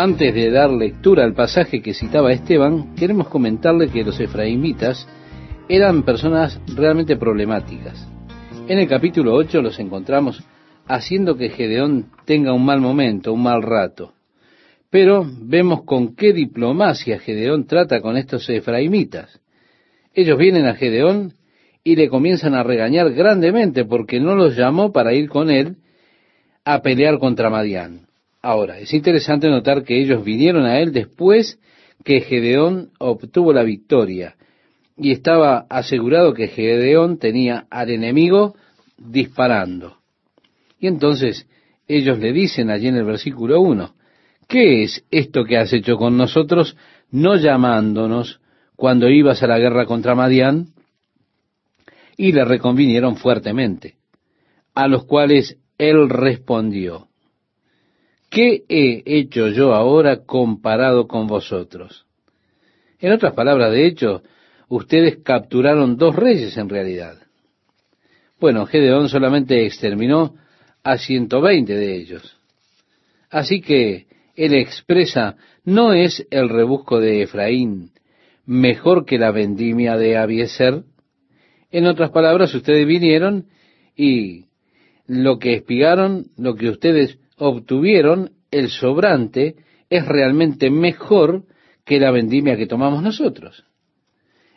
Antes de dar lectura al pasaje que citaba Esteban, queremos comentarle que los efraimitas eran personas realmente problemáticas. En el capítulo 8 los encontramos haciendo que Gedeón tenga un mal momento, un mal rato. Pero vemos con qué diplomacia Gedeón trata con estos efraimitas. Ellos vienen a Gedeón y le comienzan a regañar grandemente porque no los llamó para ir con él a pelear contra Madián. Ahora, es interesante notar que ellos vinieron a él después que Gedeón obtuvo la victoria y estaba asegurado que Gedeón tenía al enemigo disparando. Y entonces ellos le dicen allí en el versículo 1, ¿qué es esto que has hecho con nosotros, no llamándonos cuando ibas a la guerra contra Madián? Y le reconvinieron fuertemente, a los cuales él respondió, ¿qué he hecho yo ahora comparado con vosotros? En otras palabras, de hecho, ustedes capturaron dos reyes en realidad. Bueno, Gedeón solamente exterminó a 120 de ellos. Así que él expresa, ¿no es el rebusco de Efraín mejor que la vendimia de Abiezer? En otras palabras, ustedes vinieron y lo que espigaron, lo que ustedes obtuvieron, el sobrante, es realmente mejor que la vendimia que tomamos nosotros.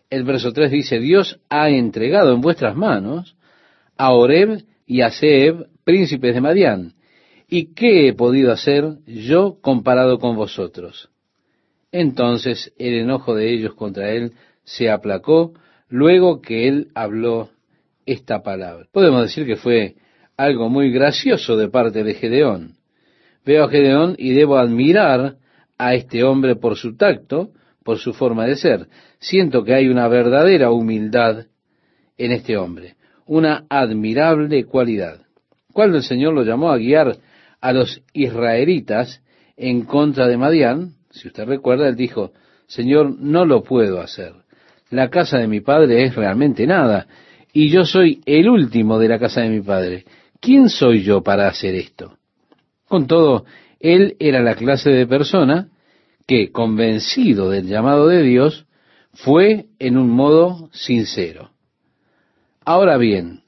El verso 3 dice, Dios ha entregado en vuestras manos a Oreb y a Zeeb, príncipes de Madián. ¿Y qué he podido hacer yo comparado con vosotros? Entonces el enojo de ellos contra él se aplacó luego que él habló esta palabra. Podemos decir que fue algo muy gracioso de parte de Gedeón. Veo a Gedeón y debo admirar a este hombre por su tacto, por su forma de ser. Siento que hay una verdadera humildad en este hombre, una admirable cualidad. Cuando el Señor lo llamó a guiar a los israelitas en contra de Madián, si usted recuerda, él dijo, Señor, no lo puedo hacer. La casa de mi padre es realmente nada, y yo soy el último de la casa de mi padre. ¿Quién soy yo para hacer esto? Con todo, él era la clase de persona que, convencido del llamado de Dios, fue en un modo sincero. Ahora bien,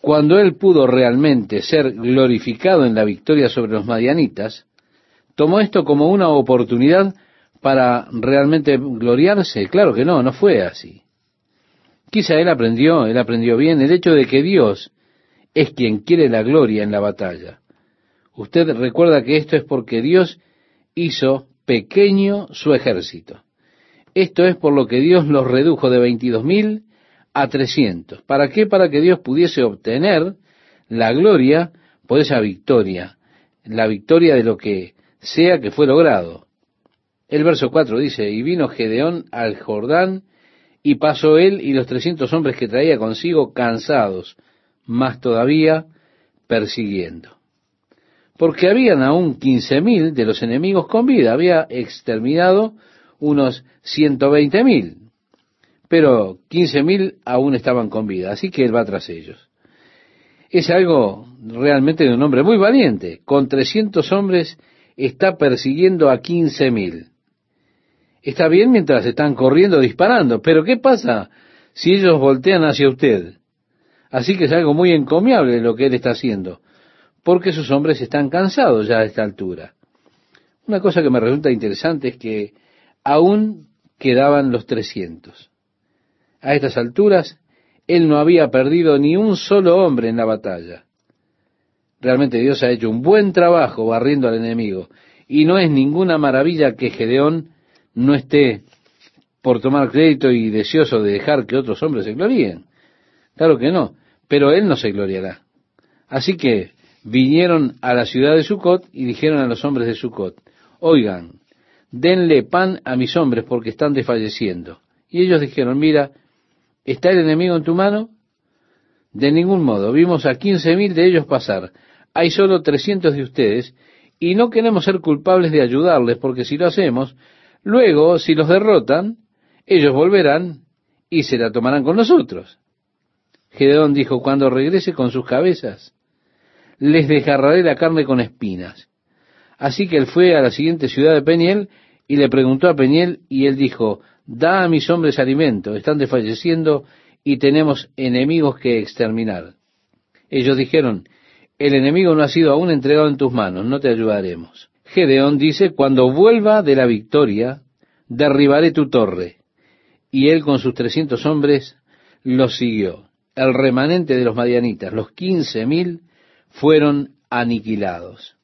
cuando él pudo realmente ser glorificado en la victoria sobre los madianitas, tomó esto como una oportunidad para realmente gloriarse. Claro que no fue así. Quizá él aprendió bien el hecho de que Dios es quien quiere la gloria en la batalla. Usted recuerda que esto es porque Dios hizo pequeño su ejército. Esto es por lo que Dios los redujo de 22,000 a 300. ¿Para qué? Para que Dios pudiese obtener la gloria por esa victoria, la victoria de lo que sea que fue logrado. El verso 4 dice, y vino Gedeón al Jordán, y pasó él y los 300 hombres que traía consigo cansados, más todavía persiguiendo. Porque habían aún 15,000 de los enemigos con vida, había exterminado unos 120,000, pero 15,000 aún estaban con vida, así que él va tras ellos. Es algo realmente de un hombre muy valiente, con 300 hombres está persiguiendo a 15,000. Está bien mientras están corriendo, disparando, pero ¿qué pasa si ellos voltean hacia usted? Así que es algo muy encomiable lo que él está haciendo, porque sus hombres están cansados ya a esta altura. Una cosa que me resulta interesante es que aún quedaban los 300. A estas alturas, él no había perdido ni un solo hombre en la batalla. Realmente Dios ha hecho un buen trabajo barriendo al enemigo, y no es ninguna maravilla que Gedeón no esté por tomar crédito y deseoso de dejar que otros hombres se gloríen. Claro que no, pero él no se gloriará. Así que vinieron a la ciudad de Sucot y dijeron a los hombres de Sucot, oigan, denle pan a mis hombres porque están desfalleciendo. Y ellos dijeron, mira, ¿está el enemigo en tu mano? De ningún modo, vimos a 15,000 de ellos pasar. Hay solo 300 de ustedes y no queremos ser culpables de ayudarles porque si lo hacemos, luego, si los derrotan, ellos volverán y se la tomarán con nosotros. Gedeón dijo, cuando regrese con sus cabezas, les desgarraré la carne con espinas. Así que él fue a la siguiente ciudad de Peniel y le preguntó a Peniel, y él dijo: «Da a mis hombres alimento, están desfalleciendo y tenemos enemigos que exterminar». Ellos dijeron: «El enemigo no ha sido aún entregado en tus manos, no te ayudaremos». Gedeón dice: «Cuando vuelva de la victoria, derribaré tu torre». Y él con sus 300 hombres los siguió. El remanente de los madianitas, los 15,000, fueron aniquilados.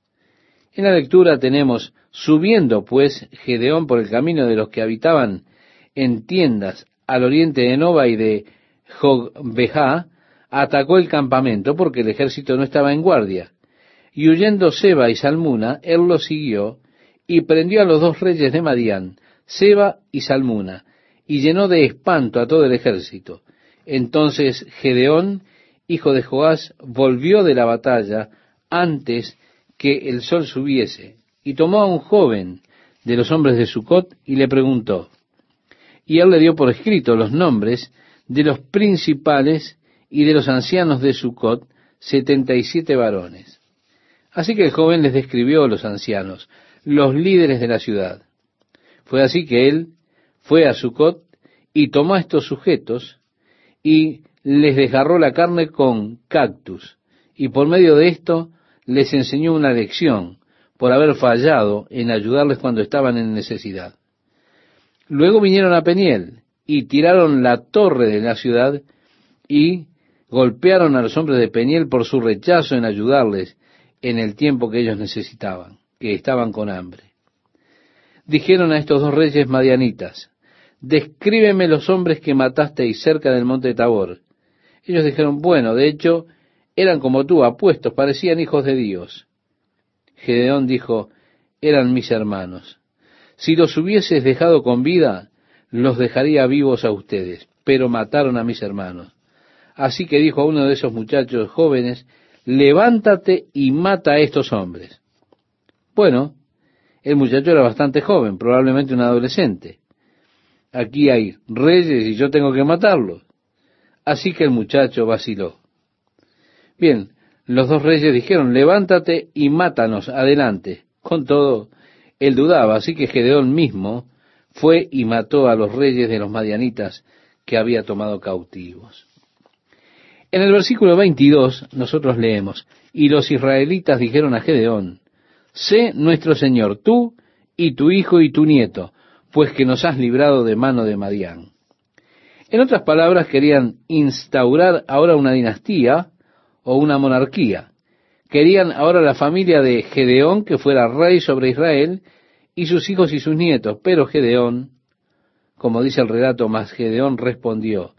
En la lectura tenemos: «Subiendo pues Gedeón por el camino de los que habitaban en tiendas al oriente de Noba y de Jogbehá, atacó el campamento porque el ejército no estaba en guardia. Y huyendo Zeba y Zalmuna, él los siguió y prendió a los dos reyes de Madián, Zeba y Zalmuna, y llenó de espanto a todo el ejército. Entonces Gedeón, hijo de Joás, volvió de la batalla antes que el sol subiese, y tomó a un joven de los hombres de Sucot y le preguntó. Y él le dio por escrito los nombres de los principales y de los ancianos de Sucot, 77 varones. Así que el joven les describió a los ancianos, los líderes de la ciudad. Fue así que él fue a Sucot y tomó a estos sujetos y les desgarró la carne con cactus, y por medio de esto les enseñó una lección por haber fallado en ayudarles cuando estaban en necesidad. Luego vinieron a Peniel y tiraron la torre de la ciudad y golpearon a los hombres de Peniel por su rechazo en ayudarles en el tiempo que ellos necesitaban, que estaban con hambre. Dijeron a estos dos reyes madianitas: «Descríbeme los hombres que matasteis cerca del monte de Tabor». Ellos dijeron: «Bueno, de hecho, eran como tú, apuestos, parecían hijos de Dios». Gedeón dijo: «Eran mis hermanos. Si los hubieses dejado con vida, los dejaría vivos a ustedes, pero mataron a mis hermanos». Así que dijo a uno de esos muchachos jóvenes: «Levántate y mata a estos hombres». Bueno, el muchacho era bastante joven, probablemente un adolescente. Aquí hay reyes y yo tengo que matarlos. Así que el muchacho vaciló. Bien, los dos reyes dijeron: «Levántate y mátanos, adelante». Con todo, él dudaba, así que Gedeón mismo fue y mató a los reyes de los madianitas que había tomado cautivos. En el versículo 22 nosotros leemos: «Y los israelitas dijeron a Gedeón: Sé nuestro señor, tú y tu hijo y tu nieto, pues que nos has librado de mano de Madián». En otras palabras, querían instaurar ahora una dinastía o una monarquía. Querían ahora la familia de Gedeón que fuera rey sobre Israel, y sus hijos y sus nietos. Pero Gedeón, como dice el relato, mas Gedeón respondió: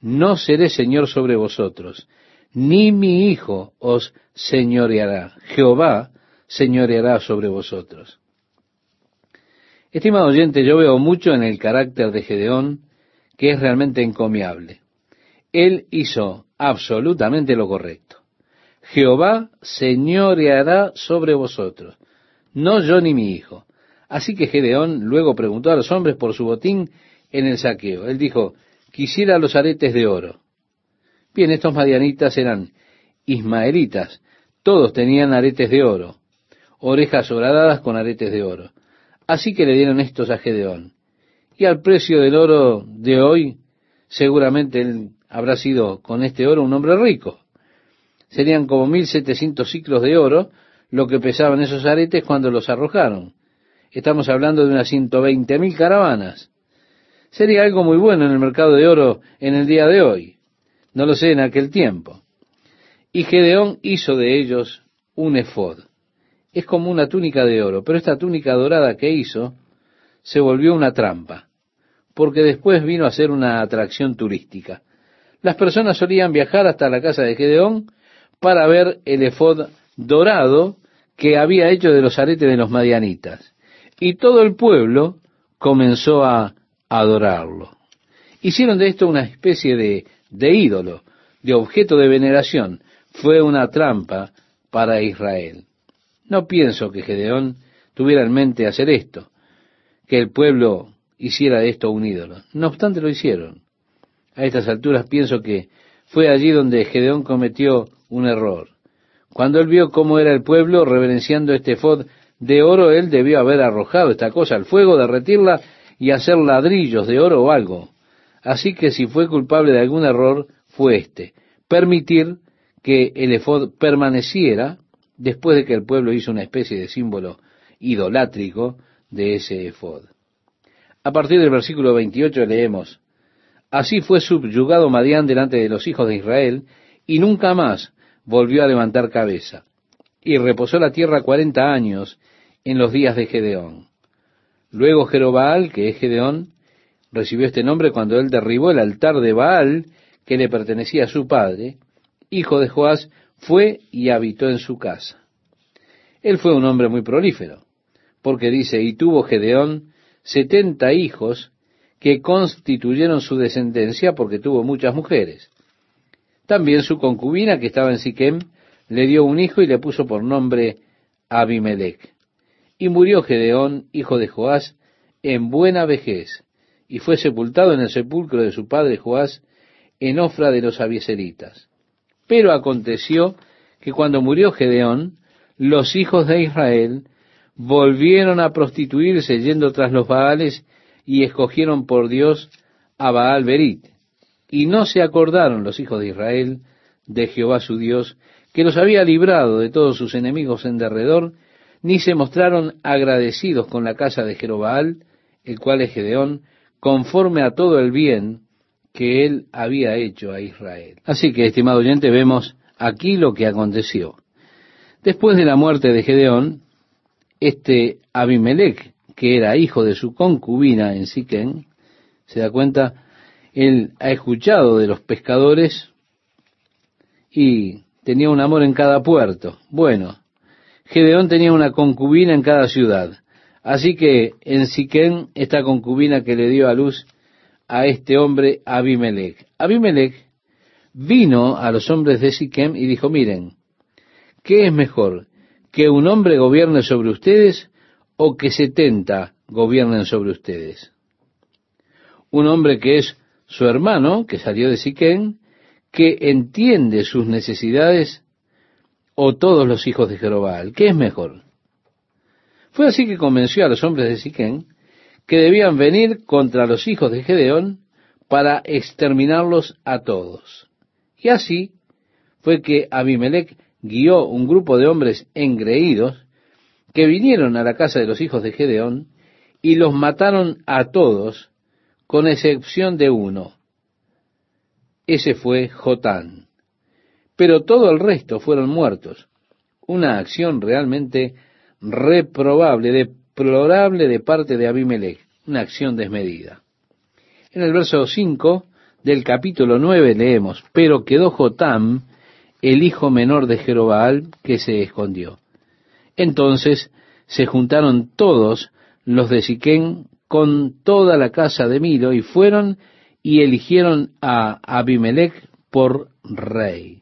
«No seré señor sobre vosotros, ni mi hijo os señoreará. Jehová señoreará sobre vosotros». Estimado oyente, yo veo mucho en el carácter de Gedeón que es realmente encomiable. Él hizo absolutamente lo correcto. «Jehová señoreará sobre vosotros, no yo ni mi hijo». Así que Gedeón luego preguntó a los hombres por su botín en el saqueo. Él dijo: «Quisiera los aretes de oro». Bien, estos madianitas eran ismaelitas, todos tenían aretes de oro, orejas horadadas con aretes de oro. Así que le dieron estos a Gedeón. Y al precio del oro de hoy, seguramente él habrá sido con este oro un hombre rico. Serían como 1700 siclos de oro lo que pesaban esos aretes cuando los arrojaron. Estamos hablando de unas 120,000 caravanas. Sería algo muy bueno en el mercado de oro en el día de hoy. No lo sé en aquel tiempo. Y Gedeón hizo de ellos un efod. Es como una túnica de oro, pero esta túnica dorada que hizo se volvió una trampa, porque después vino a ser una atracción turística. Las personas solían viajar hasta la casa de Gedeón para ver el efod dorado que había hecho de los aretes de los madianitas. Y todo el pueblo comenzó a adorarlo. Hicieron de esto una especie de ídolo, de objeto de veneración. Fue una trampa para Israel. No pienso que Gedeón tuviera en mente hacer esto, que el pueblo hiciera de esto un ídolo. No obstante, lo hicieron. A estas alturas pienso que fue allí donde Gedeón cometió un error. Cuando él vio cómo era el pueblo reverenciando este efod de oro él debió haber arrojado esta cosa al fuego, derretirla y hacer ladrillos de oro o algo. Así que si fue culpable de algún error, fue este: permitir que el efod permaneciera después de que el pueblo hizo una especie de símbolo idolátrico de ese efod. A partir del versículo 28 leemos: Así fue subyugado Madián delante de los hijos de Israel, y nunca más volvió a levantar cabeza. Y reposó la tierra 40 años en los días de Gedeón. Luego Jerobaal, que es Gedeón, recibió este nombre cuando él derribó el altar de Baal, que le pertenecía a su padre, hijo de Joás, fue y habitó en su casa. Él fue un hombre muy prolífero, porque dice, y tuvo Gedeón 70 hijos, que constituyeron su descendencia, porque tuvo muchas mujeres. También su concubina, que estaba en Siquem, le dio un hijo y le puso por nombre Abimelech. Y murió Gedeón, hijo de Joás, en buena vejez, y fue sepultado en el sepulcro de su padre Joás, en Ofra de los abiezeritas. Pero aconteció que cuando murió Gedeón, los hijos de Israel volvieron a prostituirse yendo tras los Baales, y escogieron por Dios a Baal Berit. Y no se acordaron los hijos de Israel de Jehová su Dios, que los había librado de todos sus enemigos en derredor, ni se mostraron agradecidos con la casa de Jerobaal, el cual es Gedeón, conforme a todo el bien que él había hecho a Israel. Así que, estimado oyente, vemos aquí lo que aconteció. Después de la muerte de Gedeón, este Abimelech, que era hijo de su concubina en Siquem, se da cuenta, él ha escuchado de los pescadores y tenía un amor en cada puerto. Bueno, Gedeón tenía una concubina en cada ciudad. Así que en Siquem, esta concubina que le dio a luz a este hombre Abimelech. Abimelech vino a los hombres de Siquem y dijo, miren, ¿qué es mejor? ¿Que un hombre gobierne sobre ustedes o que 70 gobiernen sobre ustedes? Un hombre que es su hermano, que salió de Siquem, que entiende sus necesidades, o todos los hijos de Jerobal, ¿qué es mejor? Fue así que convenció a los hombres de Siquem que debían venir contra los hijos de Gedeón para exterminarlos a todos. Y así fue que Abimelech guió un grupo de hombres engreídos que vinieron a la casa de los hijos de Gedeón y los mataron a todos, con excepción de uno. Ese fue Jotán. Pero todo el resto fueron muertos. Una acción realmente reprobable, deplorable de parte de Abimelech. Una acción desmedida. En el verso 5 del capítulo 9 leemos, pero quedó Jotán, el hijo menor de Jerobaal, que se escondió. Entonces se juntaron todos los de Siquem con toda la casa de Milo y fueron y eligieron a Abimelech por rey,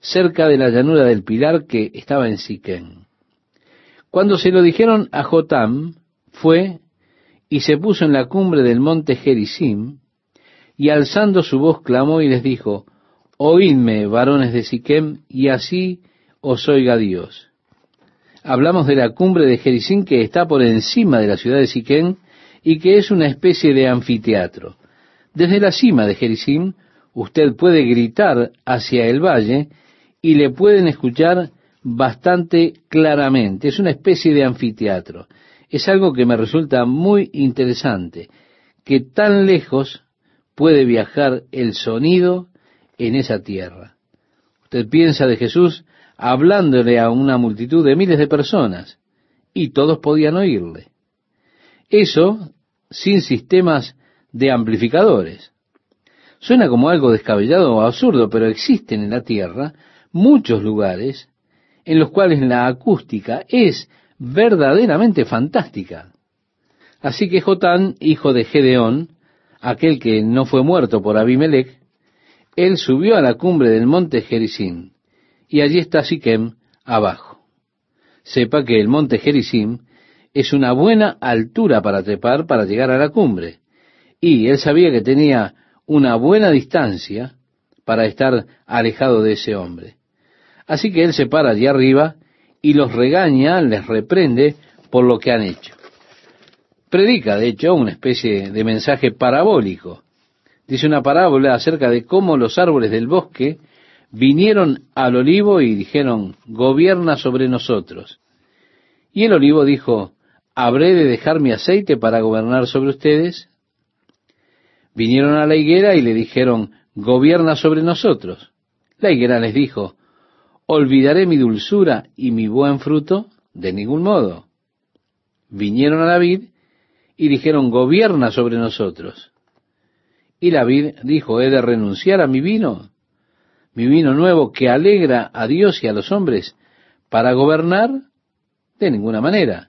cerca de la llanura del Pilar que estaba en Siquem. Cuando se lo dijeron a Jotam, fue y se puso en la cumbre del monte Gerizim y alzando su voz clamó y les dijo, oídme, varones de Siquem, y así os oiga Dios. Hablamos de la cumbre de Gerizim, que está por encima de la ciudad de Siquem y que es una especie de anfiteatro. Desde la cima de Gerizim, usted puede gritar hacia el valle y le pueden escuchar bastante claramente. Es una especie de anfiteatro. Es algo que me resulta muy interesante, que tan lejos puede viajar el sonido en esa tierra. Usted piensa de Jesús hablándole a una multitud de miles de personas, y todos podían oírle. Eso sin sistemas de amplificadores. Suena como algo descabellado o absurdo, pero existen en la Tierra muchos lugares en los cuales la acústica es verdaderamente fantástica. Así que Jotán, hijo de Gedeón, aquel que no fue muerto por Abimelech, él subió a la cumbre del monte Gerizim. Y allí está Siquem abajo. Sepa que el monte Gerizim es una buena altura para trepar para llegar a la cumbre. Y él sabía que tenía una buena distancia para estar alejado de ese hombre. Así que él se para allí arriba y los regaña, les reprende por lo que han hecho. Predica, de hecho, una especie de mensaje parabólico. Dice una parábola acerca de cómo los árboles del bosque vinieron al olivo y dijeron, gobierna sobre nosotros. Y el olivo dijo, ¿habré de dejar mi aceite para gobernar sobre ustedes? Vinieron a la higuera y le dijeron, gobierna sobre nosotros. La higuera les dijo, ¿olvidaré mi dulzura y mi buen fruto? De ningún modo. Vinieron a la vid y dijeron, gobierna sobre nosotros. Y la vid dijo, ¿he de renunciar a mi vino nuevo que alegra a Dios y a los hombres, para gobernar? De ninguna manera.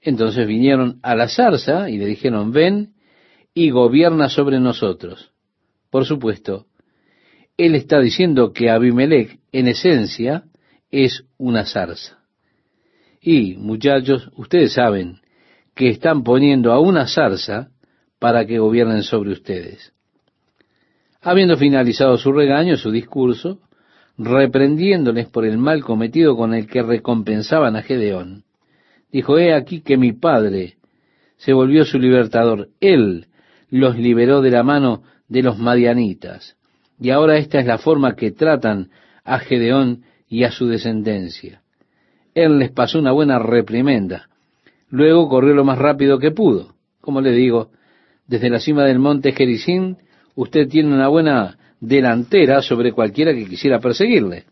Entonces vinieron a la zarza y le dijeron, ven y gobierna sobre nosotros. Por supuesto, él está diciendo que Abimelech, en esencia, es una zarza. Y, muchachos, ustedes saben que están poniendo a una zarza para que gobiernen sobre ustedes. Habiendo finalizado su regaño, su discurso, reprendiéndoles por el mal cometido con el que recompensaban a Gedeón, dijo, he aquí que mi padre se volvió su libertador, él los liberó de la mano de los madianitas, y ahora esta es la forma que tratan a Gedeón y a su descendencia. Él les pasó una buena reprimenda, luego corrió lo más rápido que pudo. Como le digo, desde la cima del monte Gerizim, usted tiene una buena delantera sobre cualquiera que quisiera perseguirle.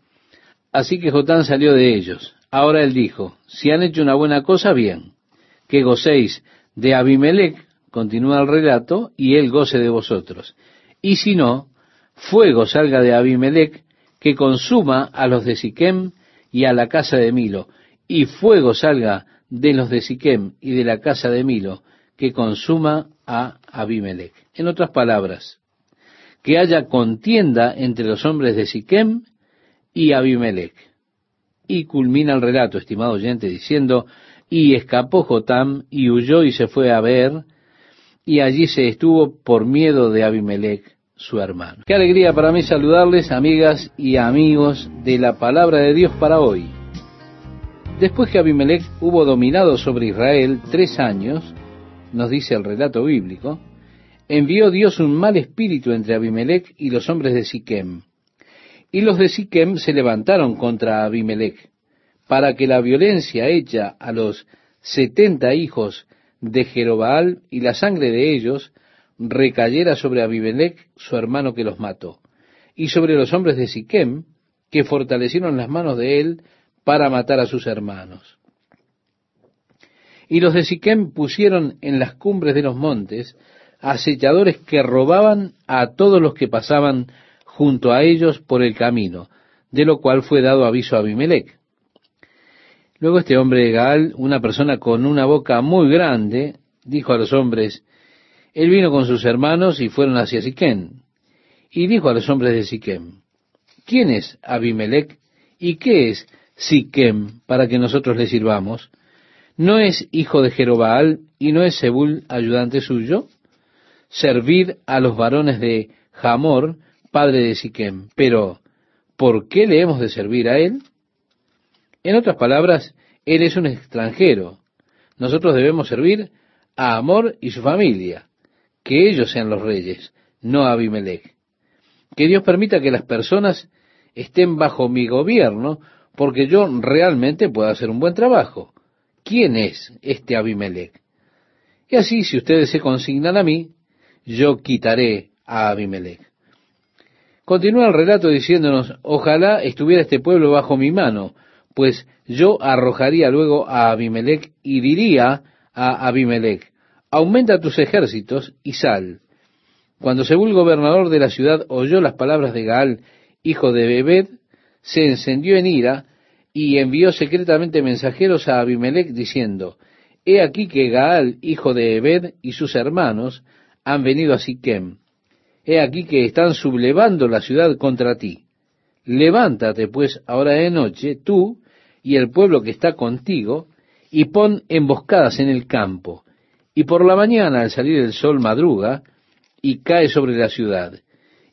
Así que Jotán salió de ellos. Ahora él dijo, si han hecho una buena cosa, bien. Que gocéis de Abimelech, continúa el relato, y él goce de vosotros. Y si no, fuego salga de Abimelech, que consuma a los de Siquem y a la casa de Milo. Y fuego salga de los de Siquem y de la casa de Milo, que consuma a Abimelech. En otras palabras, que haya contienda entre los hombres de Siquem y Abimelech. Y culmina el relato, estimado oyente, diciendo, y escapó Jotam, y huyó y se fue a Beer, y allí se estuvo por miedo de Abimelech, su hermano. Qué alegría para mí saludarles, amigas y amigos, de la palabra de Dios para hoy. Después que Abimelech hubo dominado sobre Israel 3 años, nos dice el relato bíblico, envió Dios un mal espíritu entre Abimelech y los hombres de Siquem. Y los de Siquem se levantaron contra Abimelech, para que la violencia hecha a los 70 hijos de Jerobaal y la sangre de ellos recayera sobre Abimelech, su hermano que los mató, y sobre los hombres de Siquem, que fortalecieron las manos de él para matar a sus hermanos. Y los de Siquem pusieron en las cumbres de los montes acechadores que robaban a todos los que pasaban junto a ellos por el camino, de lo cual fue dado aviso a Abimelech. Luego este hombre Gaal, una persona con una boca muy grande, dijo a los hombres, él vino con sus hermanos y fueron hacia Siquem. Y dijo a los hombres de Siquem, ¿quién es Abimelech y qué es Siquem para que nosotros le sirvamos? ¿No es hijo de Jerobaal y no es Zebul ayudante suyo? Servid a los varones de Hamor, padre de Siquem. Pero, ¿por qué le hemos de servir a él? En otras palabras, él es un extranjero. Nosotros debemos servir a Hamor y su familia. Que ellos sean los reyes, no a Abimelech. Que Dios permita que las personas estén bajo mi gobierno, porque yo realmente puedo hacer un buen trabajo. ¿Quién es este Abimelech? Y así, si ustedes se consignan a mí, yo quitaré a Abimelech. Continúa el relato diciéndonos, ojalá estuviera este pueblo bajo mi mano, pues yo arrojaría luego a Abimelech y diría a Abimelech, aumenta tus ejércitos y sal. Cuando Zebul, gobernador de la ciudad, oyó las palabras de Gaal, hijo de Ebed, se encendió en ira y envió secretamente mensajeros a Abimelech diciendo, he aquí que Gaal, hijo de Ebed, y sus hermanos han venido a Siquem. He aquí que están sublevando la ciudad contra ti. Levántate, pues, ahora de noche, tú y el pueblo que está contigo, y pon emboscadas en el campo. Y por la mañana, al salir el sol, madruga, y cae sobre la ciudad.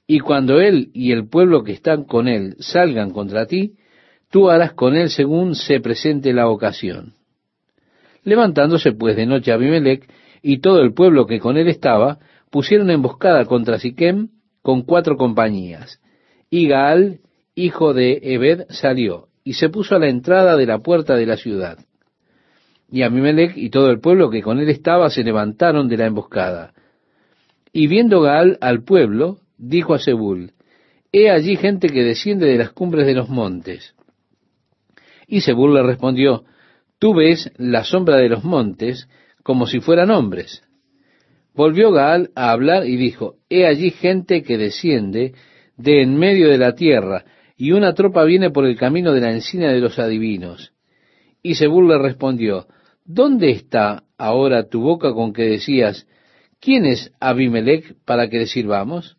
Y cuando él y el pueblo que están con él salgan contra ti, tú harás con él según se presente la ocasión. Levantándose pues de noche Abimelech y todo el pueblo que con él estaba, pusieron emboscada contra Siquem con 4 compañías. Y Gaal, hijo de Ebed, salió y se puso a la entrada de la puerta de la ciudad. Y Abimelech y todo el pueblo que con él estaba se levantaron de la emboscada. Y viendo Gaal al pueblo, dijo a Zebul: «He allí gente que desciende de las cumbres de los montes». Y Zebul le respondió: «Tú ves la sombra de los montes como si fueran hombres». Volvió Gaal a hablar y dijo: «He allí gente que desciende de en medio de la tierra, y una tropa viene por el camino de la encina de los adivinos». Y Zebul le respondió: «¿Dónde está ahora tu boca con que decías: ¿Quién es Abimelech para que le sirvamos?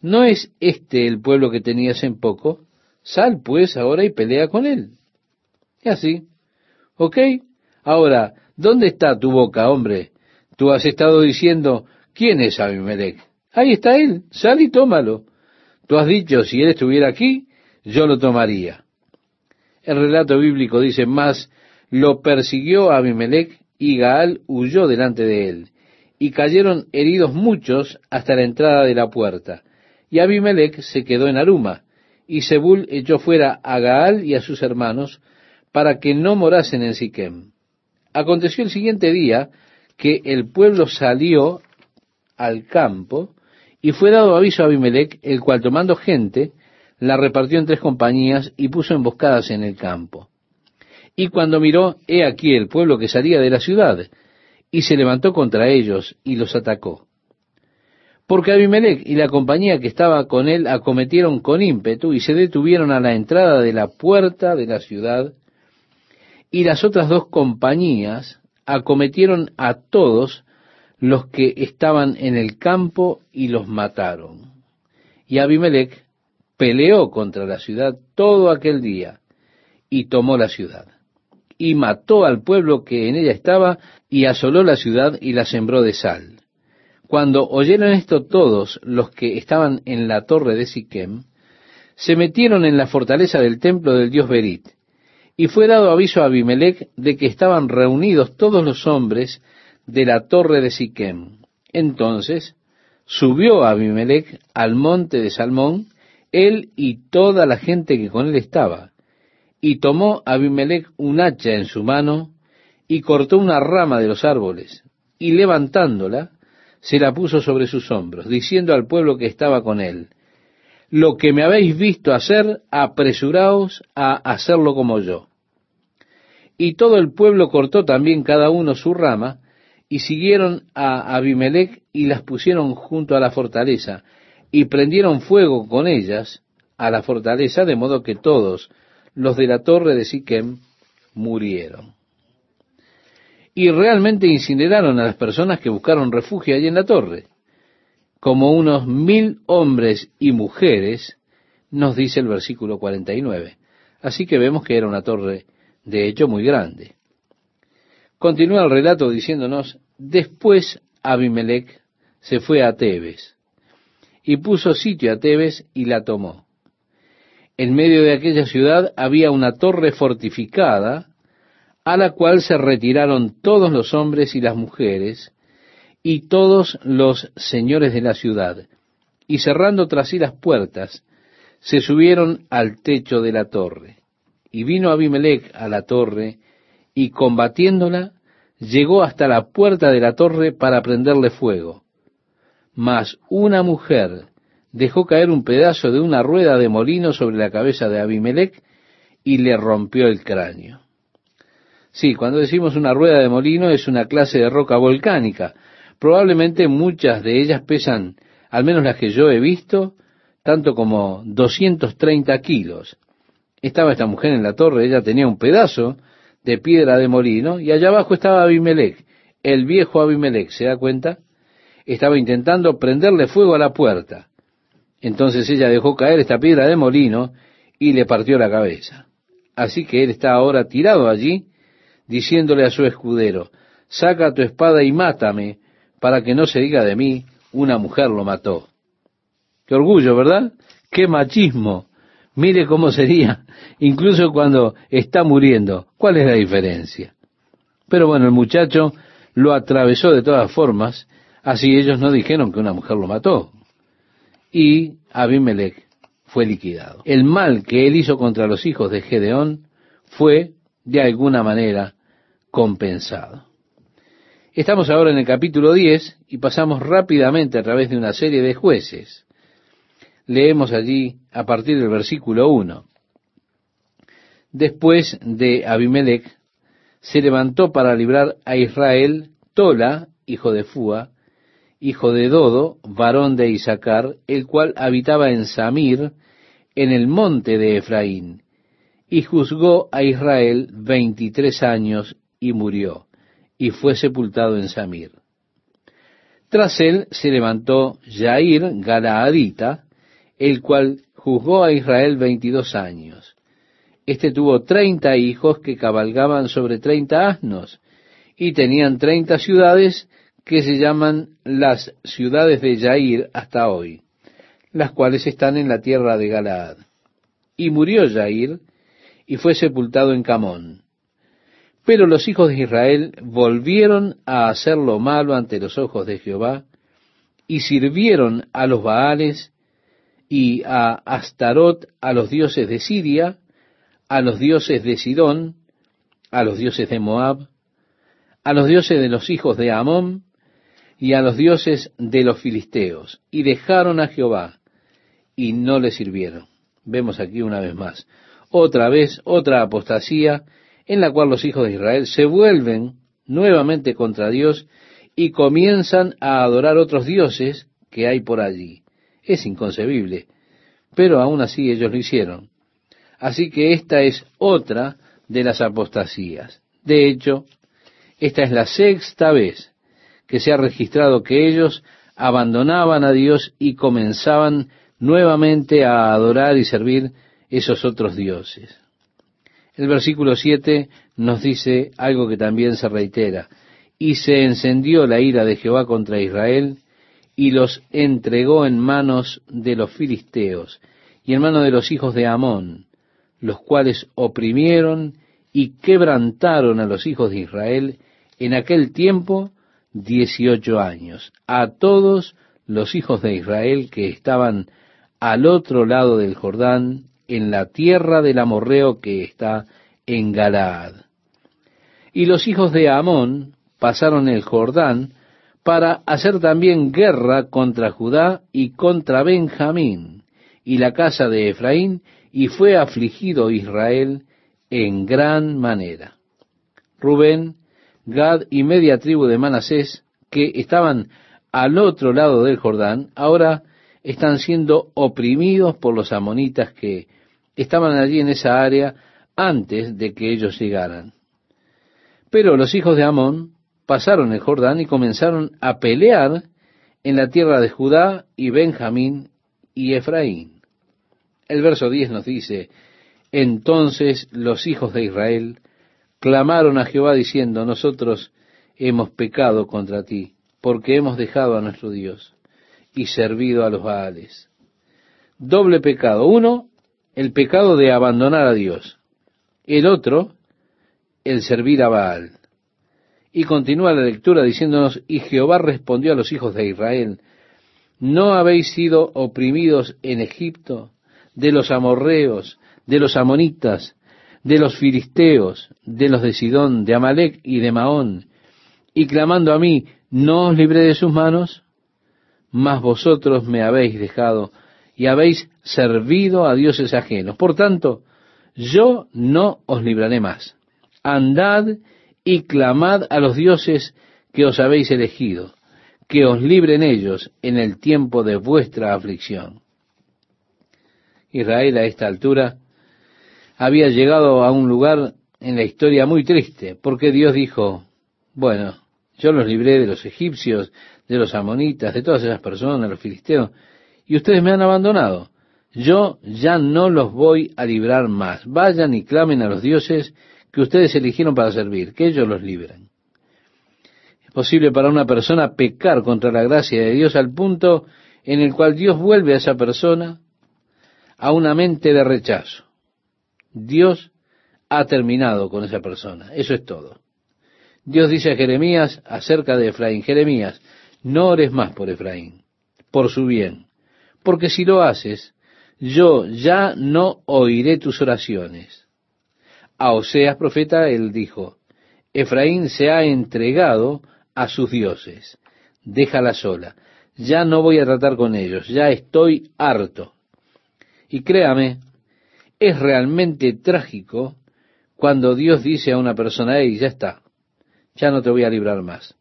¿No es este el pueblo que tenías en poco? Sal pues ahora y pelea con él». Y así. ¿Ok? Ahora, ¿dónde está tu boca, hombre? Tú has estado diciendo: ¿Quién es Abimelech? Ahí está él, sal y tómalo. Tú has dicho: si él estuviera aquí, yo lo tomaría. El relato bíblico dice: «Más lo persiguió Abimelech y Gaal huyó delante de él, y cayeron heridos muchos hasta la entrada de la puerta. Y Abimelech se quedó en Aruma, y Zebul echó fuera a Gaal y a sus hermanos para que no morasen en Siquem. Aconteció el siguiente día que el pueblo salió al campo, y fue dado aviso a Abimelech, el cual, tomando gente, la repartió en 3 compañías y puso emboscadas en el campo. Y cuando miró, he aquí el pueblo que salía de la ciudad, y se levantó contra ellos y los atacó. Porque Abimelech y la compañía que estaba con él acometieron con ímpetu y se detuvieron a la entrada de la puerta de la ciudad, y las otras 2 compañías acometieron a todos los que estaban en el campo y los mataron. Y Abimelech peleó contra la ciudad todo aquel día y tomó la ciudad. Y mató al pueblo que en ella estaba y asoló la ciudad y la sembró de sal. Cuando oyeron esto todos los que estaban en la torre de Siquem, se metieron en la fortaleza del templo del dios Berit. Y fue dado aviso a Abimelech de que estaban reunidos todos los hombres de la torre de Siquem. Entonces subió Abimelech al monte de Salmón, él y toda la gente que con él estaba. Y tomó Abimelech un hacha en su mano, y cortó una rama de los árboles, y levantándola, se la puso sobre sus hombros, diciendo al pueblo que estaba con él: «Lo que me habéis visto hacer, apresuraos a hacerlo como yo». Y todo el pueblo cortó también cada uno su rama, y siguieron a Abimelech y las pusieron junto a la fortaleza, y prendieron fuego con ellas a la fortaleza, de modo que todos los de la torre de Siquem murieron. Y realmente incineraron a las personas que buscaron refugio allí en la torre, como unos 1000 hombres y mujeres, nos dice el versículo 49. Así que vemos que era una torre, de hecho, muy grande. Continúa el relato diciéndonos: «Después Abimelech se fue a Tebes, y puso sitio a Tebes y la tomó. En medio de aquella ciudad había una torre fortificada, a la cual se retiraron todos los hombres y las mujeres, y todos los señores de la ciudad, y cerrando tras sí las puertas, se subieron al techo de la torre. Y vino Abimelech a la torre, y combatiéndola, llegó hasta la puerta de la torre para prenderle fuego. Mas una mujer dejó caer un pedazo de una rueda de molino sobre la cabeza de Abimelech, y le rompió el cráneo». Sí, cuando decimos una rueda de molino, es una clase de roca volcánica. Probablemente muchas de ellas pesan, al menos las que yo he visto, tanto como 230 kilos. Estaba esta mujer en la torre, ella tenía un pedazo de piedra de molino, y allá abajo estaba Abimelech, el viejo Abimelech, ¿se da cuenta? Estaba intentando prenderle fuego a la puerta. Entonces ella dejó caer esta piedra de molino y le partió la cabeza. Así que él está ahora tirado allí, diciéndole a su escudero: «Saca tu espada y mátame, para que no se diga de mí, una mujer lo mató». Qué orgullo, ¿verdad? Qué machismo. Mire cómo sería, incluso cuando está muriendo. ¿Cuál es la diferencia? Pero bueno, el muchacho lo atravesó de todas formas, así ellos no dijeron que una mujer lo mató. Y Abimelech fue liquidado. El mal que él hizo contra los hijos de Gedeón fue, de alguna manera, compensado. Estamos ahora en el capítulo 10 y pasamos rápidamente a través de una serie de jueces. Leemos allí a partir del versículo 1. Después de Abimelech, se levantó para librar a Israel Tola, hijo de Fua, hijo de Dodo, varón de Isaacar, el cual habitaba en Samir, en el monte de Efraín, y juzgó a Israel 23 años y murió, y fue sepultado en Samir. Tras él se levantó Jair, Galaadita, el cual juzgó a Israel 22 años. Este tuvo 30 hijos que cabalgaban sobre 30 asnos, y tenían 30 ciudades que se llaman las ciudades de Jair hasta hoy, las cuales están en la tierra de Galaad. Y murió Jair, y fue sepultado en Camón. Pero los hijos de Israel volvieron a hacer lo malo ante los ojos de Jehová, y sirvieron a los Baales, y a Astarot, a los dioses de Siria, a los dioses de Sidón, a los dioses de Moab, a los dioses de los hijos de Amón, y a los dioses de los filisteos, y dejaron a Jehová, y no le sirvieron. Vemos aquí una vez más, otra apostasía, en la cual los hijos de Israel se vuelven nuevamente contra Dios, y comienzan a adorar otros dioses que hay por allí. Es inconcebible, pero aún así ellos lo hicieron. Así que esta es otra de las apostasías. De hecho, esta es la 6ª vez que se ha registrado que ellos abandonaban a Dios y comenzaban nuevamente a adorar y servir esos otros dioses. El versículo 7 nos dice algo que también se reitera. Y se encendió la ira de Jehová contra Israel, y los entregó en manos de los filisteos, y en manos de los hijos de Amón, los cuales oprimieron y quebrantaron a los hijos de Israel en aquel tiempo 18 años, a todos los hijos de Israel que estaban al otro lado del Jordán, en la tierra del amorreo que está en Galaad. Y los hijos de Amón pasaron el Jordán para hacer también guerra contra Judá y contra Benjamín y la casa de Efraín, y fue afligido Israel en gran manera. Rubén, Gad y media tribu de Manasés, que estaban al otro lado del Jordán, ahora están siendo oprimidos por los amonitas que estaban allí en esa área antes de que ellos llegaran. Pero los hijos de Amón pasaron el Jordán y comenzaron a pelear en la tierra de Judá y Benjamín y Efraín. El verso 10 nos dice: entonces los hijos de Israel clamaron a Jehová diciendo: nosotros hemos pecado contra ti, porque hemos dejado a nuestro Dios y servido a los Baales. Doble pecado. Uno, el pecado de abandonar a Dios. El otro, el servir a Baal. Y continúa la lectura diciéndonos: y Jehová respondió a los hijos de Israel: ¿no habéis sido oprimidos en Egipto de los amorreos, de los amonitas, de los filisteos, de los de Sidón, de Amalec y de Maón, y clamando a mí, no os libré de sus manos? Mas vosotros me habéis dejado y habéis servido a dioses ajenos. Por tanto, yo no os libraré más. Andad y clamad a los dioses que os habéis elegido, que os libren ellos en el tiempo de vuestra aflicción. Israel a esta altura había llegado a un lugar en la historia muy triste, porque Dios dijo: bueno, yo los libré de los egipcios, de los amonitas, de todas esas personas, los filisteos, y ustedes me han abandonado. Yo ya no los voy a librar más. Vayan y clamen a los dioses que ustedes eligieron para servir, que ellos los libran. Es posible para una persona pecar contra la gracia de Dios al punto en el cual Dios vuelve a esa persona a una mente de rechazo. Dios ha terminado con esa persona. Eso es todo. Dios dice a Jeremías acerca de Efraín: Jeremías, no ores más por Efraín, por su bien, porque si lo haces, yo ya no oiré tus oraciones. A Oseas profeta él dijo: Efraín se ha entregado a sus dioses, déjala sola, ya no voy a tratar con ellos, ya estoy harto. Y créame, es realmente trágico cuando Dios dice a una persona: hey, ya está, ya no te voy a librar más.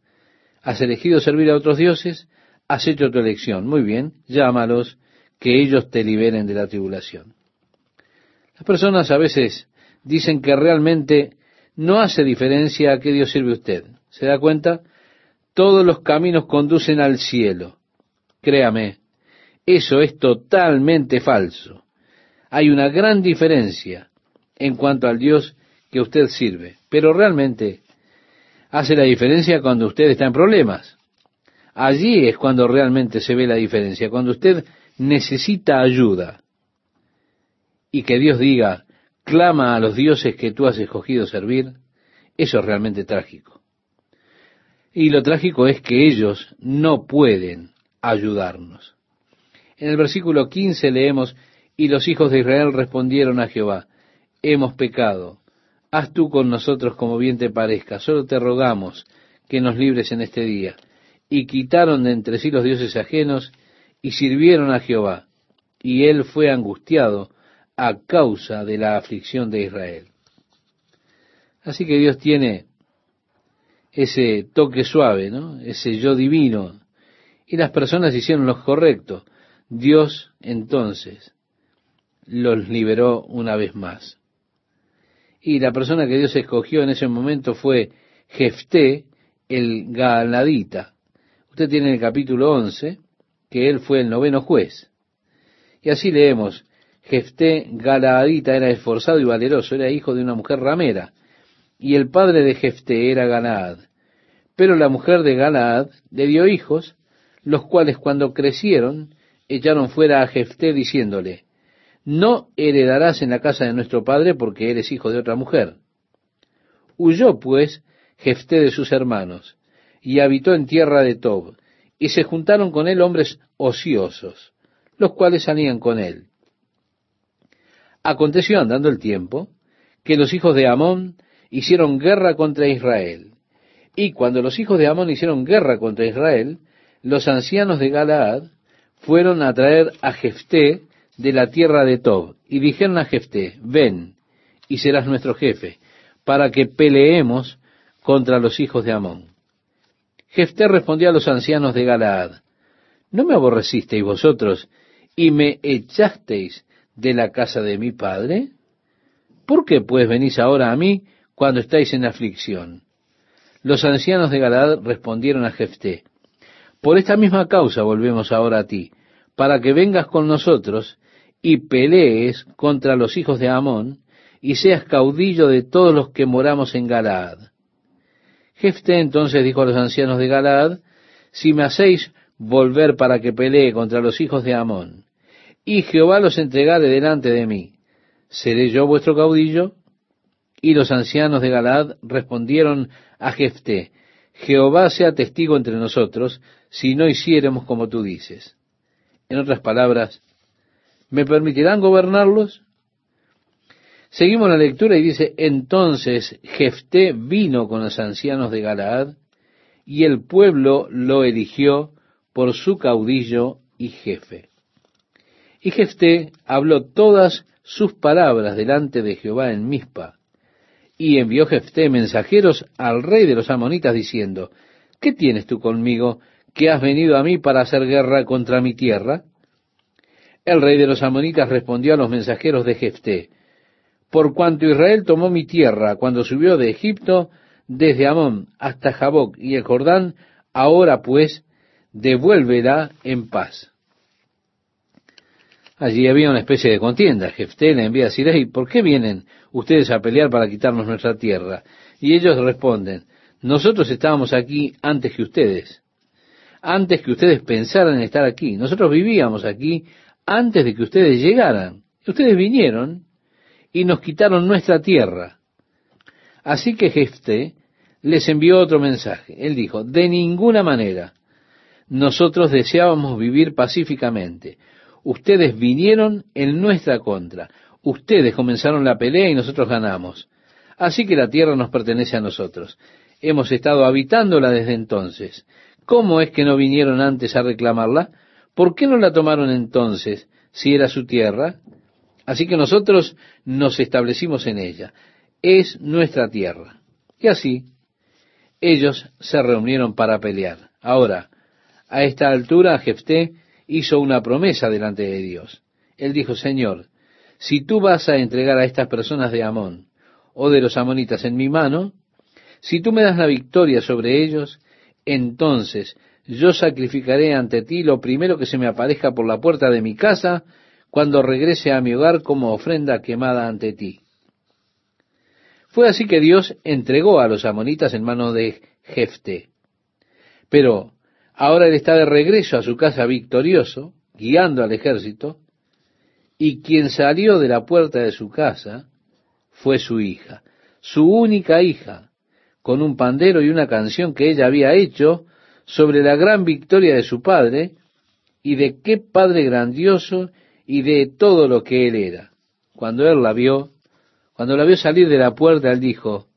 Has elegido servir a otros dioses, has hecho tu elección, muy bien, llámalos, que ellos te liberen de la tribulación. Las personas a veces dicen que realmente no hace diferencia a qué Dios sirve usted. ¿Se da cuenta? Todos los caminos conducen al cielo. Créame, eso es totalmente falso. Hay una gran diferencia en cuanto al Dios que usted sirve, pero realmente hace la diferencia cuando usted está en problemas. Allí es cuando realmente se ve la diferencia, cuando usted necesita ayuda. Y que Dios diga: clama a los dioses que tú has escogido servir, eso es realmente trágico. Y lo trágico es que ellos no pueden ayudarnos. En el versículo 15 leemos: y los hijos de Israel respondieron a Jehová: hemos pecado, haz tú con nosotros como bien te parezca, solo te rogamos que nos libres en este día. Y quitaron de entre sí los dioses ajenos y sirvieron a Jehová, y él fue angustiado a causa de la aflicción de Israel. Así que Dios tiene ese toque suave, ¿no? Ese yo divino. Y las personas hicieron lo correcto. Dios entonces los liberó una vez más. Y la persona que Dios escogió en ese momento fue Jefté, el Galaadita. Usted tiene en el capítulo 11 que él fue el noveno juez. Y así leemos: Jefté Galaadita era esforzado y valeroso, era hijo de una mujer ramera, y el padre de Jefté era Galaad. Pero la mujer de Galaad le dio hijos, los cuales cuando crecieron echaron fuera a Jefté diciéndole: no heredarás en la casa de nuestro padre porque eres hijo de otra mujer. Huyó pues Jefté de sus hermanos, y habitó en tierra de Tob, y se juntaron con él hombres ociosos, los cuales salían con él. Aconteció, andando el tiempo, que los hijos de Amón hicieron guerra contra Israel. Y cuando los hijos de Amón hicieron guerra contra Israel, los ancianos de Galaad fueron a traer a Jefté de la tierra de Tob, y dijeron a Jefté: ven, y serás nuestro jefe, para que peleemos contra los hijos de Amón. Jefté respondió a los ancianos de Galaad: ¿no me aborrecisteis vosotros, y me echasteis de la casa de mi padre? ¿Por qué pues venís ahora a mí cuando estáis en aflicción? Los ancianos de Galaad respondieron a Jefté: por esta misma causa volvemos ahora a ti, para que vengas con nosotros y pelees contra los hijos de Amón, y seas caudillo de todos los que moramos en Galaad. Jefté entonces dijo a los ancianos de Galaad: si me hacéis volver para que pelee contra los hijos de Amón, y Jehová los entregare delante de mí, ¿seré yo vuestro caudillo? Y los ancianos de Galaad respondieron a Jefté: Jehová sea testigo entre nosotros, si no hiciéramos como tú dices. En otras palabras, ¿me permitirán gobernarlos? Seguimos la lectura y dice: entonces Jefté vino con los ancianos de Galaad, y el pueblo lo eligió por su caudillo y jefe. Y Jefté habló todas sus palabras delante de Jehová en Mizpa. Y envió Jefté mensajeros al rey de los amonitas diciendo: ¿qué tienes tú conmigo, que has venido a mí para hacer guerra contra mi tierra? El rey de los amonitas respondió a los mensajeros de Jefté: por cuanto Israel tomó mi tierra cuando subió de Egipto, desde Amón hasta Jaboc y el Jordán, ahora pues devuélvela en paz. Allí había una especie de contienda. Jefté le envía a decir: hey, ¿por qué vienen ustedes a pelear para quitarnos nuestra tierra? Y ellos responden: nosotros estábamos aquí antes que ustedes pensaran en estar aquí. Nosotros vivíamos aquí antes de que ustedes llegaran. Ustedes vinieron y nos quitaron nuestra tierra. Así que Jefté les envió otro mensaje. Él dijo, de ninguna manera, nosotros deseábamos vivir pacíficamente. Ustedes vinieron en nuestra contra. Ustedes comenzaron la pelea y nosotros ganamos. Así que la tierra nos pertenece a nosotros. Hemos estado habitándola desde entonces. ¿Cómo es que no vinieron antes a reclamarla? ¿Por qué no la tomaron entonces, si era su tierra? Así que nosotros nos establecimos en ella. Es nuestra tierra. Y así, ellos se reunieron para pelear. Ahora, a esta altura, Jefté hizo una promesa delante de Dios. Él dijo, Señor, si tú vas a entregar a estas personas de Amón o de los amonitas en mi mano, si tú me das la victoria sobre ellos, entonces yo sacrificaré ante ti lo primero que se me aparezca por la puerta de mi casa cuando regrese a mi hogar como ofrenda quemada ante ti. Fue así que Dios entregó a los amonitas en manos de Jefté. Pero ahora él está de regreso a su casa victorioso, guiando al ejército, y quien salió de la puerta de su casa fue su hija, su única hija, con un pandero y una canción que ella había hecho sobre la gran victoria de su padre y de qué padre grandioso y de todo lo que él era. Cuando la vio salir de la puerta, él dijo,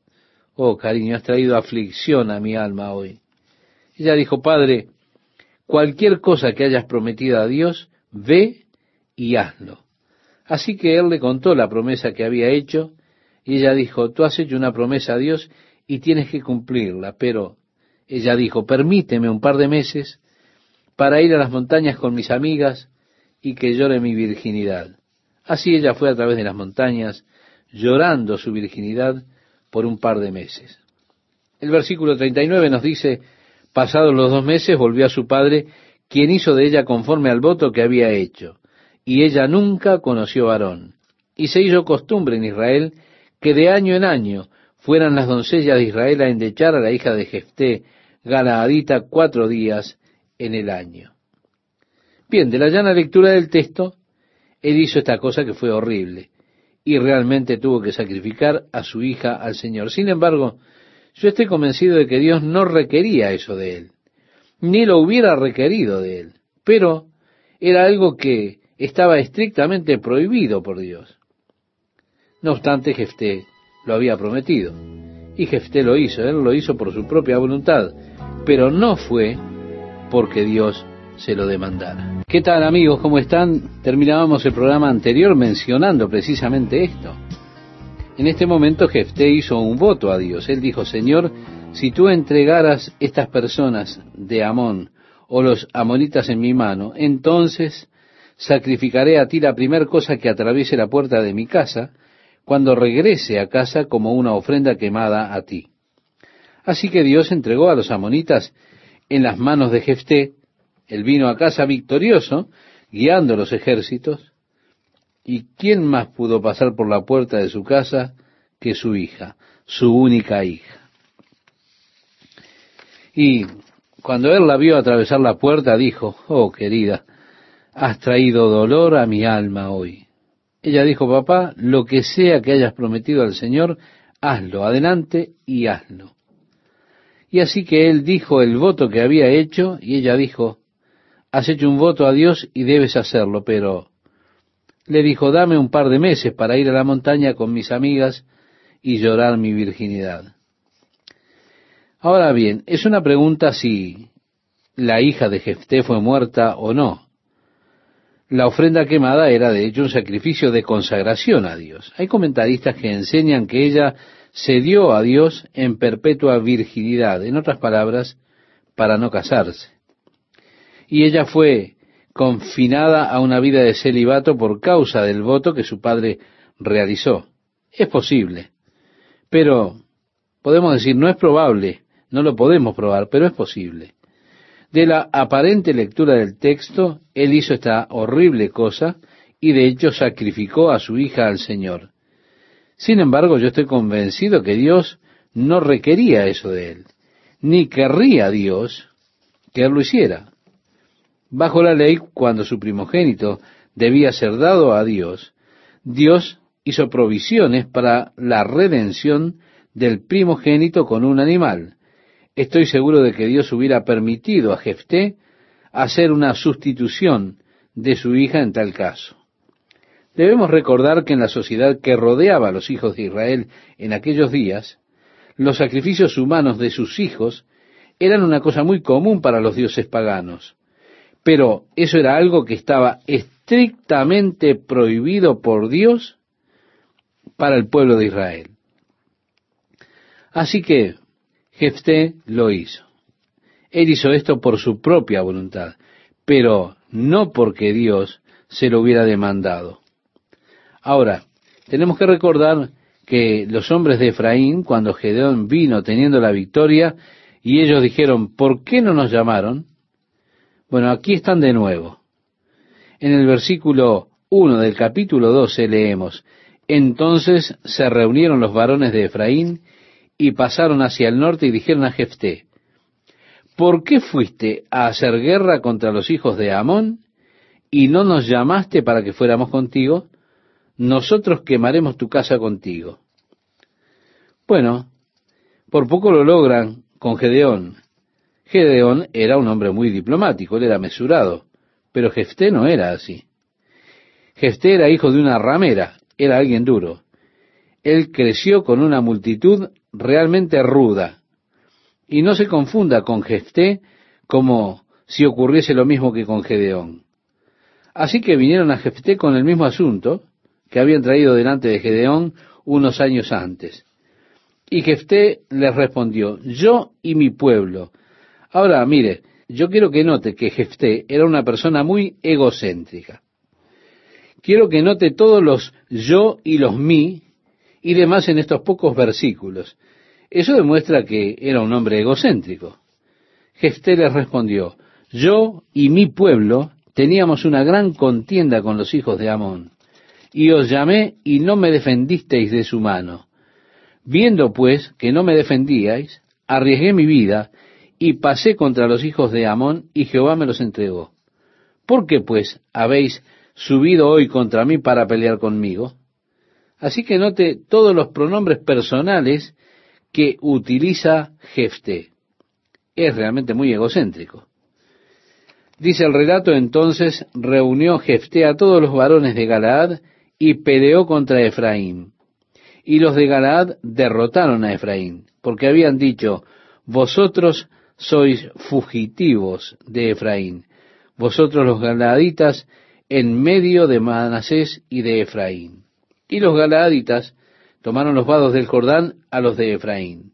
oh, cariño, has traído aflicción a mi alma hoy. Ella dijo, Padre, cualquier cosa que hayas prometido a Dios, ve y hazlo. Así que él le contó la promesa que había hecho, y ella dijo, tú has hecho una promesa a Dios y tienes que cumplirla. Pero ella dijo, permíteme un par de meses para ir a las montañas con mis amigas y que llore mi virginidad. Así ella fue a través de las montañas, llorando su virginidad por un par de meses. El versículo 39 nos dice, pasados los 2 meses volvió a su padre, quien hizo de ella conforme al voto que había hecho, y ella nunca conoció varón. Y se hizo costumbre en Israel que de año en año fueran las doncellas de Israel a endechar a la hija de Jefté, Galaadita, 4 días en el año. Bien, de la llana lectura del texto, él hizo esta cosa que fue horrible, y realmente tuvo que sacrificar a su hija al Señor. Sin embargo, yo estoy convencido de que Dios no requería eso de él, ni lo hubiera requerido de él, pero era algo que estaba estrictamente prohibido por Dios. No obstante, Jefté lo había prometido, y Jefté lo hizo, él lo hizo por su propia voluntad, pero no fue porque Dios se lo demandara. ¿Qué tal, amigos? ¿Cómo están? Terminábamos el programa anterior mencionando precisamente esto. En este momento Jefté hizo un voto a Dios. Él dijo, Señor, si tú entregaras estas personas de Amón o los amonitas en mi mano, entonces sacrificaré a ti la primera cosa que atraviese la puerta de mi casa cuando regrese a casa como una ofrenda quemada a ti. Así que Dios entregó a los amonitas en las manos de Jefté. Él vino a casa victorioso, guiando los ejércitos. ¿Y quién más pudo pasar por la puerta de su casa que su hija, su única hija? Y cuando él la vio atravesar la puerta, dijo, oh, querida, has traído dolor a mi alma hoy. Ella dijo, papá, lo que sea que hayas prometido al Señor, hazlo, adelante y hazlo. Y así que él dijo el voto que había hecho, y ella dijo, has hecho un voto a Dios y debes hacerlo, pero le dijo, dame un par de meses para ir a la montaña con mis amigas y llorar mi virginidad. Ahora bien, es una pregunta si la hija de Jefté fue muerta o no. La ofrenda quemada era de hecho un sacrificio de consagración a Dios. Hay comentaristas que enseñan que ella se dio a Dios en perpetua virginidad, en otras palabras, para no casarse. Y ella fue confinada a una vida de celibato por causa del voto que su padre realizó. Es posible, pero podemos decir, no es probable, no lo podemos probar, pero es posible. De la aparente lectura del texto, él hizo esta horrible cosa y de hecho sacrificó a su hija al Señor. Sin embargo, yo estoy convencido que Dios no requería eso de él, ni querría Dios que él lo hiciera. Bajo la ley, cuando su primogénito debía ser dado a Dios, Dios hizo provisiones para la redención del primogénito con un animal. Estoy seguro de que Dios hubiera permitido a Jefté hacer una sustitución de su hija en tal caso. Debemos recordar que en la sociedad que rodeaba a los hijos de Israel en aquellos días, los sacrificios humanos de sus hijos eran una cosa muy común para los dioses paganos, pero eso era algo que estaba estrictamente prohibido por Dios para el pueblo de Israel. Así que Jefté lo hizo. Él hizo esto por su propia voluntad, pero no porque Dios se lo hubiera demandado. Ahora, tenemos que recordar que los hombres de Efraín, cuando Gedeón vino teniendo la victoria, y ellos dijeron, ¿por qué no nos llamaron? Bueno, aquí están de nuevo. En el versículo 1 del capítulo 12 leemos, entonces se reunieron los varones de Efraín y pasaron hacia el norte y dijeron a Jefté, ¿por qué fuiste a hacer guerra contra los hijos de Amón y no nos llamaste para que fuéramos contigo? Nosotros quemaremos tu casa contigo. Bueno, por poco lo logran con Gedeón. Gedeón era un hombre muy diplomático, él era mesurado, pero Jefté no era así. Jefté era hijo de una ramera, era alguien duro. Él creció con una multitud realmente ruda. Y no se confunda con Jefté como si ocurriese lo mismo que con Gedeón. Así que vinieron a Jefté con el mismo asunto que habían traído delante de Gedeón unos años antes. Y Jefté les respondió, yo y mi pueblo. Ahora, mire, yo quiero que note que Jefté era una persona muy egocéntrica. Quiero que note todos los yo y los mí y demás en estos pocos versículos. Eso demuestra que era un hombre egocéntrico. Jefté les respondió, yo y mi pueblo teníamos una gran contienda con los hijos de Amón. Y os llamé y no me defendisteis de su mano. Viendo pues que no me defendíais, arriesgué mi vida y pasé contra los hijos de Amón y Jehová me los entregó. ¿Por qué pues habéis subido hoy contra mí para pelear conmigo? Así que note todos los pronombres personales que utiliza Jefté. Es realmente muy egocéntrico. Dice el relato, entonces reunió Jefté a todos los varones de Galaad y peleó contra Efraín. Y los de Galaad derrotaron a Efraín, porque habían dicho, vosotros sois fugitivos de Efraín, vosotros los galaaditas en medio de Manasés y de Efraín. Y los galaaditas tomaron los vados del Jordán a los de Efraín.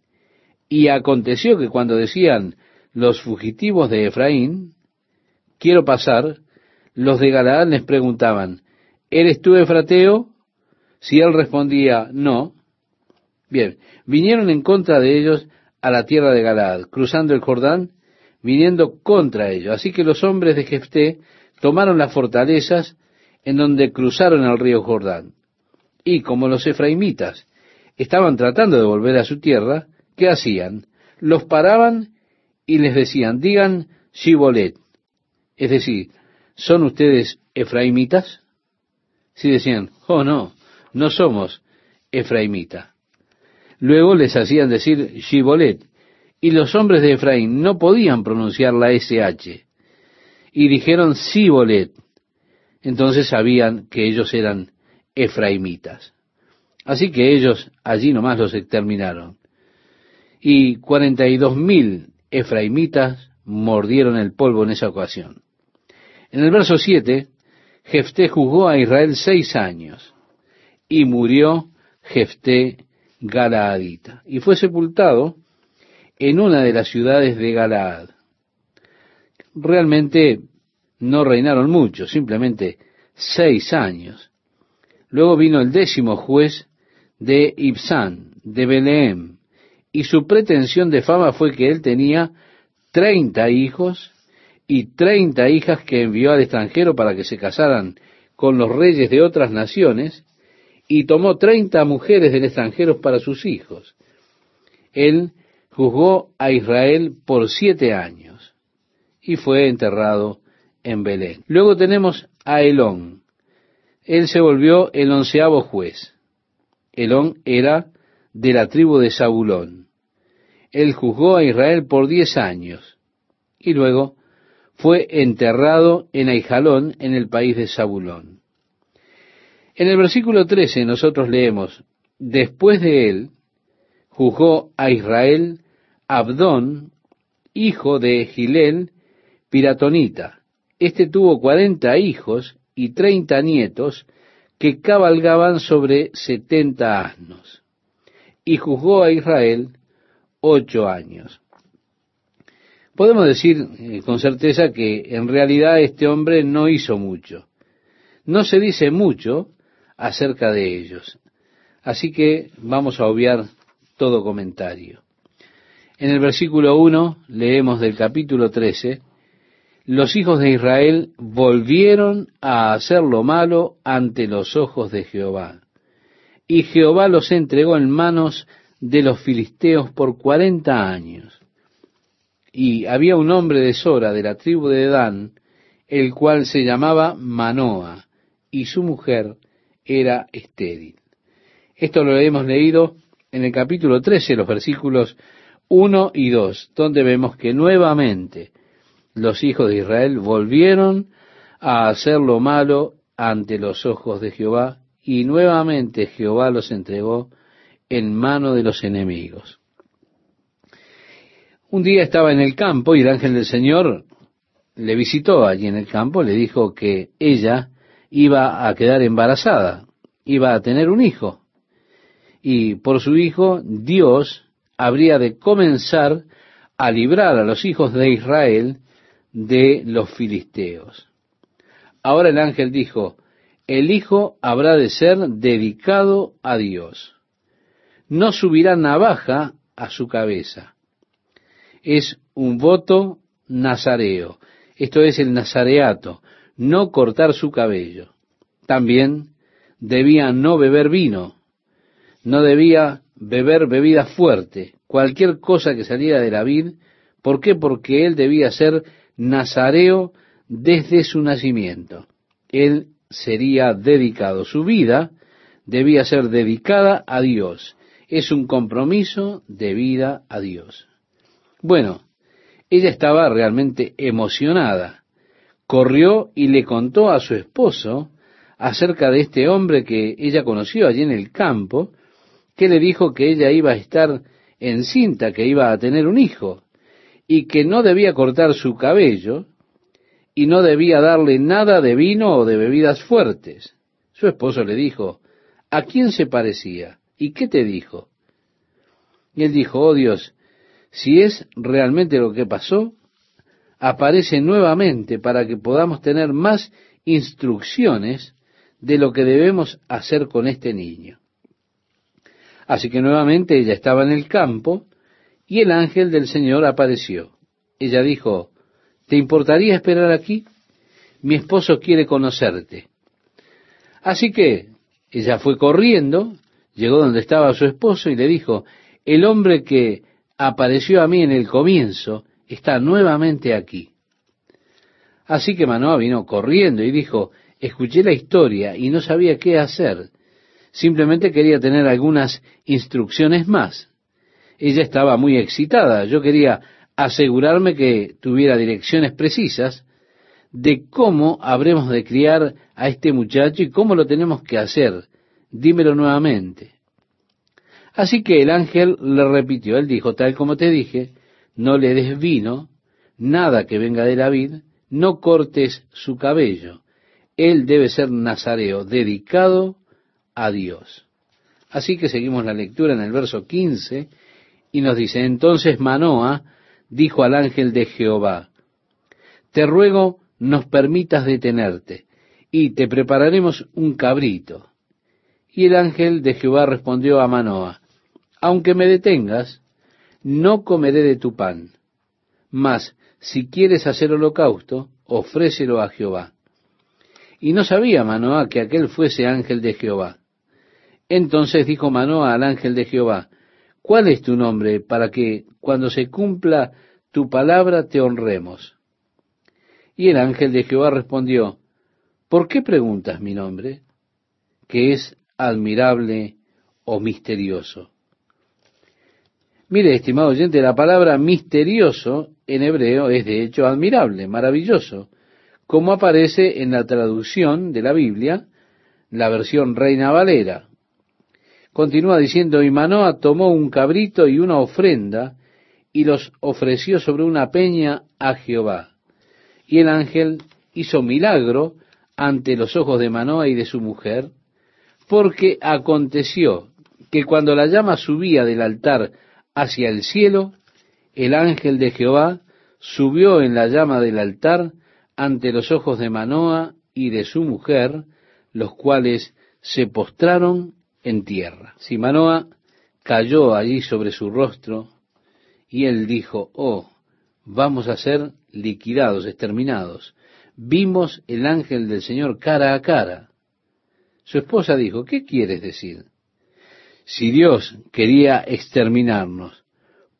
Y aconteció que cuando decían los fugitivos de Efraín, quiero pasar, los de Galaad les preguntaban, ¿eres tú efrateo? Si él respondía, no. Bien, vinieron en contra de ellos a la tierra de Galaad, cruzando el Jordán, viniendo contra ellos. Así que los hombres de Jefté tomaron las fortalezas en donde cruzaron el río Jordán. Y como los efraimitas estaban tratando de volver a su tierra, ¿qué hacían? Los paraban y les decían, digan Shibolet. Es decir, ¿son ustedes efraimitas? Si decían, oh no, no somos efraimitas. Luego les hacían decir Shibolet, y los hombres de Efraín no podían pronunciar la SH, y dijeron Sibolet. Entonces sabían que ellos eran efraimitas. Así que ellos allí nomás los exterminaron. Y 42,000 efraimitas mordieron el polvo en esa ocasión. En el verso 7, Jefté juzgó a Israel 6 años, y murió Jefté Galaadita, y fue sepultado en una de las ciudades de Galaad. Realmente no reinaron mucho, simplemente 6 años. Luego vino el 10º juez de Ibsán, de Beleem, y su pretensión de fama fue que él tenía 30 hijos y 30 hijas que envió al extranjero para que se casaran con los reyes de otras naciones, y tomó 30 mujeres del extranjero para sus hijos. Él juzgó a Israel por 7 años y fue enterrado en Belén. Luego tenemos a Elón. Él se volvió el 11º juez. Elón era de la tribu de Zabulón. Él juzgó a Israel por 10 años, y luego fue enterrado en Aijalón, en el país de Zabulón. En el versículo 13 nosotros leemos: después de él juzgó a Israel Abdón, hijo de Gilel, piratonita. Este tuvo 40 hijos y 30 nietos que cabalgaban sobre 70 asnos. Y juzgó a Israel 8 años. Podemos decir con certeza que en realidad este hombre no hizo mucho. No se dice mucho acerca de ellos. Así que vamos a obviar todo comentario. En el versículo 1 leemos del capítulo 13: los hijos de Israel volvieron a hacer lo malo ante los ojos de Jehová, y Jehová los entregó en manos de los filisteos por 40 años. Y había un hombre de Sora, de la tribu de Dan, el cual se llamaba Manoa, y su mujer era estéril. Esto lo hemos leído en el capítulo 13, los versículos 1 y 2, donde vemos que nuevamente los hijos de Israel volvieron a hacer lo malo ante los ojos de Jehová, y nuevamente Jehová los entregó en mano de los enemigos. Un día estaba en el campo y el ángel del Señor le visitó allí en el campo, le dijo que ella iba a quedar embarazada, iba a tener un hijo, y por su hijo Dios habría de comenzar a librar a los hijos de Israel de los filisteos. Ahora el ángel dijo: el hijo habrá de ser dedicado a Dios. No subirá navaja a su cabeza. Es un voto nazareo. Esto es el nazareato, no cortar su cabello. También debía no beber vino, no debía beber bebida fuerte, cualquier cosa que saliera de la vid. ¿Por qué? Porque él debía ser nazareo desde su nacimiento. Él sería dedicado. Su vida debía ser dedicada a Dios. Es un compromiso de vida a Dios. Bueno, ella estaba realmente emocionada. Corrió y le contó a su esposo acerca de este hombre que ella conoció allí en el campo, que le dijo que ella iba a estar encinta, que iba a tener un hijo, y que no debía cortar su cabello, y no debía darle nada de vino o de bebidas fuertes. Su esposo le dijo: ¿a quién se parecía? ¿Y qué te dijo? Y él dijo: oh Dios, si es realmente lo que pasó, aparece nuevamente para que podamos tener más instrucciones de lo que debemos hacer con este niño. Así que nuevamente ella estaba en el campo y el ángel del Señor apareció. Ella dijo: ¿te importaría esperar aquí? Mi esposo quiere conocerte. Así que ella fue corriendo. Llegó donde estaba su esposo y le dijo: el hombre que apareció a mí en el comienzo está nuevamente aquí. Así que Manoa vino corriendo y dijo: escuché la historia y no sabía qué hacer. Simplemente quería tener algunas instrucciones más. Ella estaba muy excitada. Yo quería asegurarme que tuviera direcciones precisas de cómo habremos de criar a este muchacho y cómo lo tenemos que hacer. Dímelo nuevamente. Así que el ángel le repitió. Él dijo: tal como te dije, no le des vino, nada que venga de la vid, no cortes su cabello. Él debe ser nazareo, dedicado a Dios. Así que seguimos la lectura en el verso 15 y nos dice: entonces Manoa dijo al ángel de Jehová: te ruego nos permitas detenerte, y te prepararemos un cabrito. Y el ángel de Jehová respondió a Manoa: aunque me detengas, no comeré de tu pan, mas si quieres hacer holocausto, ofrécelo a Jehová. Y no sabía Manoa que aquel fuese ángel de Jehová. Entonces dijo Manoa al ángel de Jehová: ¿cuál es tu nombre, para que cuando se cumpla tu palabra te honremos? Y el ángel de Jehová respondió: ¿por qué preguntas mi nombre, que es admirable o misterioso? Mire, estimado oyente, la palabra misterioso en hebreo es de hecho admirable, maravilloso, como aparece en la traducción de la Biblia, la versión Reina Valera. Continúa diciendo, y Manoa tomó un cabrito y una ofrenda, y los ofreció sobre una peña a Jehová. Y el ángel hizo milagro ante los ojos de Manoa y de su mujer, porque aconteció que cuando la llama subía del altar hacia el cielo, el ángel de Jehová subió en la llama del altar ante los ojos de Manoa y de su mujer, los cuales se postraron en tierra. Si Manoa cayó allí sobre su rostro, y él dijo, oh, vamos a ser liquidados, exterminados. Vimos el ángel del Señor cara a cara. Su esposa dijo, ¿qué quieres decir? Si Dios quería exterminarnos,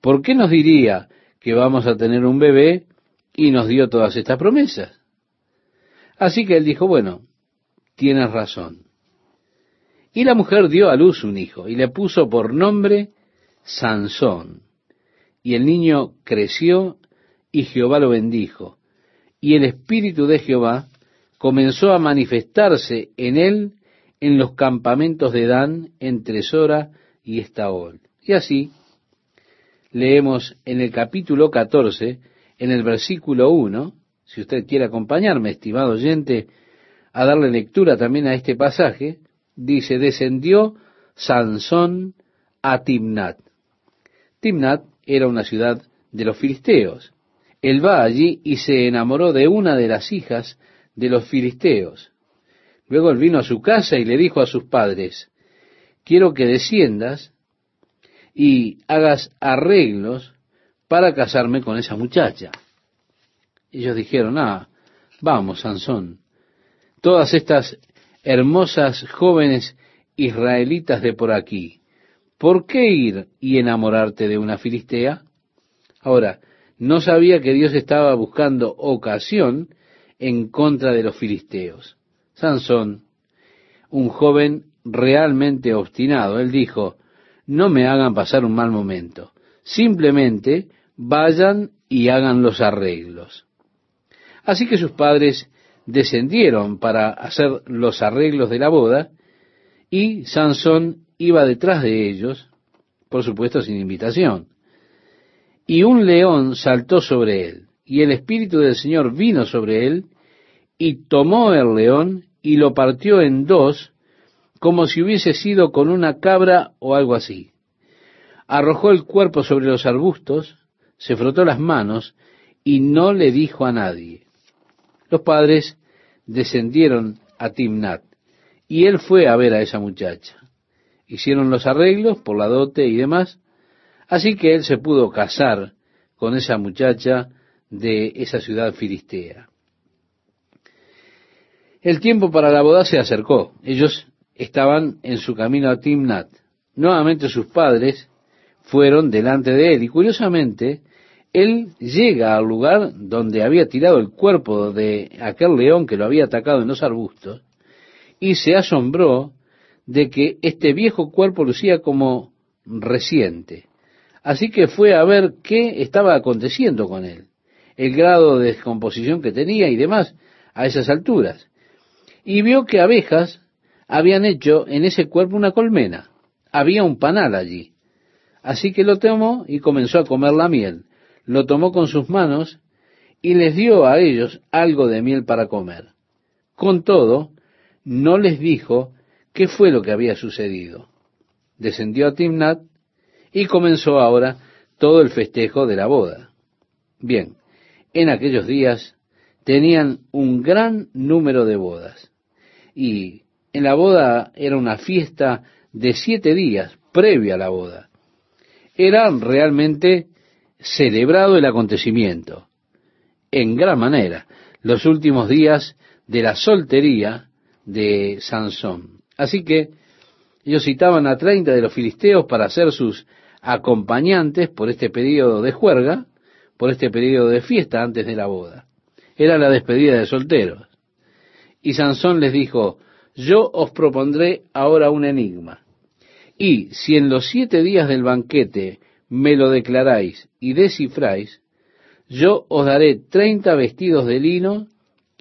¿por qué nos diría que vamos a tener un bebé y nos dio todas estas promesas? Así que él dijo, bueno, tienes razón. Y la mujer dio a luz un hijo y le puso por nombre Sansón. Y el niño creció y Jehová lo bendijo. Y el espíritu de Jehová comenzó a manifestarse en él en los campamentos de Dan, entre Sora y Estaol. Y así leemos en el capítulo 14, en el versículo 1, si usted quiere acompañarme, estimado oyente, a darle lectura también a este pasaje, dice, descendió Sansón a Timnat. Timnat era una ciudad de los filisteos. Él va allí y se enamoró de una de las hijas de los filisteos. Luego él vino a su casa y le dijo a sus padres, quiero que desciendas y hagas arreglos para casarme con esa muchacha. Ellos dijeron, vamos, Sansón, todas estas hermosas jóvenes israelitas de por aquí, ¿por qué ir y enamorarte de una filistea? Ahora, no sabía que Dios estaba buscando ocasión en contra de los filisteos. Sansón, un joven realmente obstinado, él dijo, no me hagan pasar un mal momento, simplemente vayan y hagan los arreglos. Así que sus padres descendieron para hacer los arreglos de la boda, y Sansón iba detrás de ellos, por supuesto sin invitación. Y un león saltó sobre él, y el espíritu del Señor vino sobre él, y tomó el león y lo partió en dos, como si hubiese sido con una cabra o algo así. Arrojó el cuerpo sobre los arbustos, se frotó las manos, y no le dijo a nadie. Los padres descendieron a Timnat, y él fue a ver a esa muchacha. Hicieron los arreglos por la dote y demás, así que él se pudo casar con esa muchacha de esa ciudad filistea. El tiempo para la boda se acercó. Ellos estaban en su camino a Timnat. Nuevamente sus padres fueron delante de él, y curiosamente, él llega al lugar donde había tirado el cuerpo de aquel león que lo había atacado en los arbustos, y se asombró de que este viejo cuerpo lucía como reciente. Así que fue a ver qué estaba aconteciendo con él, el grado de descomposición que tenía y demás a esas alturas. Y vio que abejas habían hecho en ese cuerpo una colmena. Había un panal allí. Así que lo tomó y comenzó a comer la miel. Lo tomó con sus manos y les dio a ellos algo de miel para comer. Con todo, no les dijo ¿qué fue lo que había sucedido? Descendió a Timnat y comenzó ahora todo el festejo de la boda. Bien, en aquellos días tenían un gran número de bodas. Y en la boda era una fiesta de 7 días previa a la boda. Era realmente celebrado el acontecimiento. En gran manera, los últimos días de la soltería de Sansón. Así que ellos citaban a 30 de los filisteos para ser sus acompañantes por este periodo de juerga, por este periodo de fiesta antes de la boda. Era la despedida de solteros. Y Sansón les dijo, yo os propondré ahora un enigma. Y si en los 7 días del banquete me lo declaráis y descifráis, yo os daré 30 vestidos de lino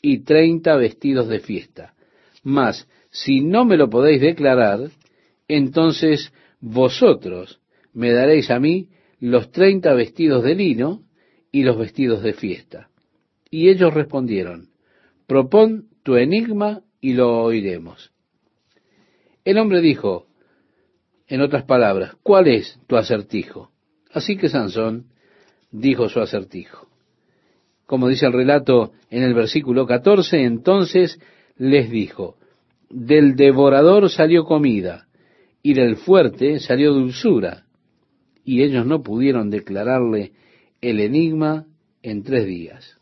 y 30 vestidos de fiesta. Mas, si no me lo podéis declarar, entonces vosotros me daréis a mí los 30 vestidos de lino y los vestidos de fiesta. Y ellos respondieron, propón tu enigma y lo oiremos. El hombre dijo, en otras palabras, ¿cuál es tu acertijo? Así que Sansón dijo su acertijo. Como dice el relato en el versículo 14, entonces les dijo, del devorador salió comida, y del fuerte salió dulzura. Y ellos no pudieron declararle el enigma en 3 días.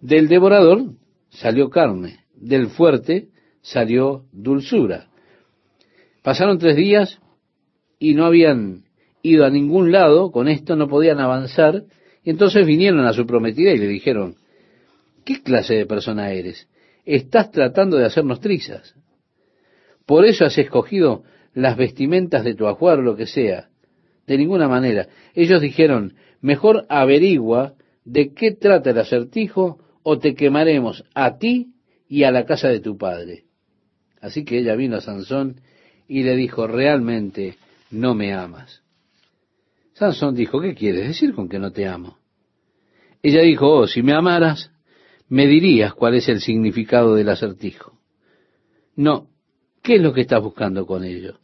Del devorador salió carne, del fuerte salió dulzura. Pasaron 3 días y no habían ido a ningún lado, con esto no podían avanzar, y entonces vinieron a su prometida y le dijeron, ¿qué clase de persona eres? Estás tratando de hacernos trizas. Por eso has escogido las vestimentas de tu ajuar o lo que sea. De ninguna manera. Ellos dijeron, mejor averigua de qué trata el acertijo o te quemaremos a ti y a la casa de tu padre. Así que ella vino a Sansón y le dijo, realmente no me amas. Sansón dijo, ¿qué quieres decir con que no te amo? Ella dijo, oh, si me amaras, me dirías cuál es el significado del acertijo. No, ¿qué es lo que estás buscando con ello?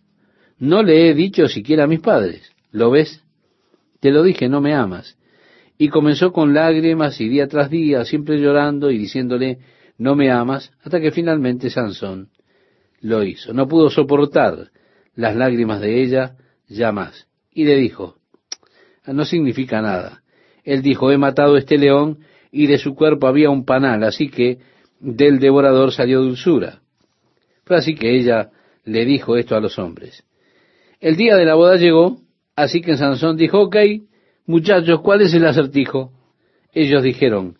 No le he dicho siquiera a mis padres. ¿Lo ves? Te lo dije, no me amas. Y comenzó con lágrimas y día tras día, siempre llorando y diciéndole, no me amas, hasta que finalmente Sansón lo hizo. No pudo soportar las lágrimas de ella ya más. Y le dijo, no significa nada. Él dijo, he matado a este león y de su cuerpo había un panal, así que del devorador salió dulzura. Fue así que ella le dijo esto a los hombres. El día de la boda llegó, así que Sansón dijo, ok, muchachos, ¿cuál es el acertijo? Ellos dijeron,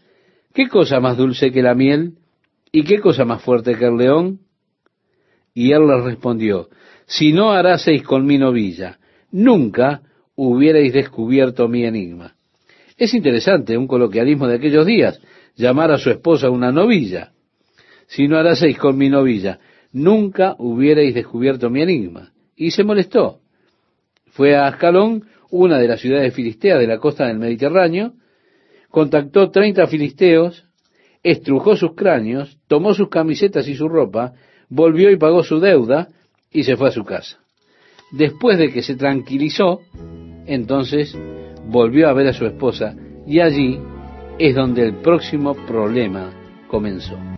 ¿qué cosa más dulce que la miel? ¿Y qué cosa más fuerte que el león? Y él les respondió, si no haraseis con mi novilla, nunca hubierais descubierto mi enigma. Es interesante un coloquialismo de aquellos días, llamar a su esposa una novilla. Si no haraseis con mi novilla, nunca hubierais descubierto mi enigma. Y se molestó. Fue a Ascalón, una de las ciudades filisteas de la costa del Mediterráneo, contactó 30 filisteos, estrujó sus cráneos, tomó sus camisetas y su ropa, volvió y pagó su deuda y se fue a su casa. Después de que se tranquilizó, entonces volvió a ver a su esposa y allí es donde el próximo problema comenzó.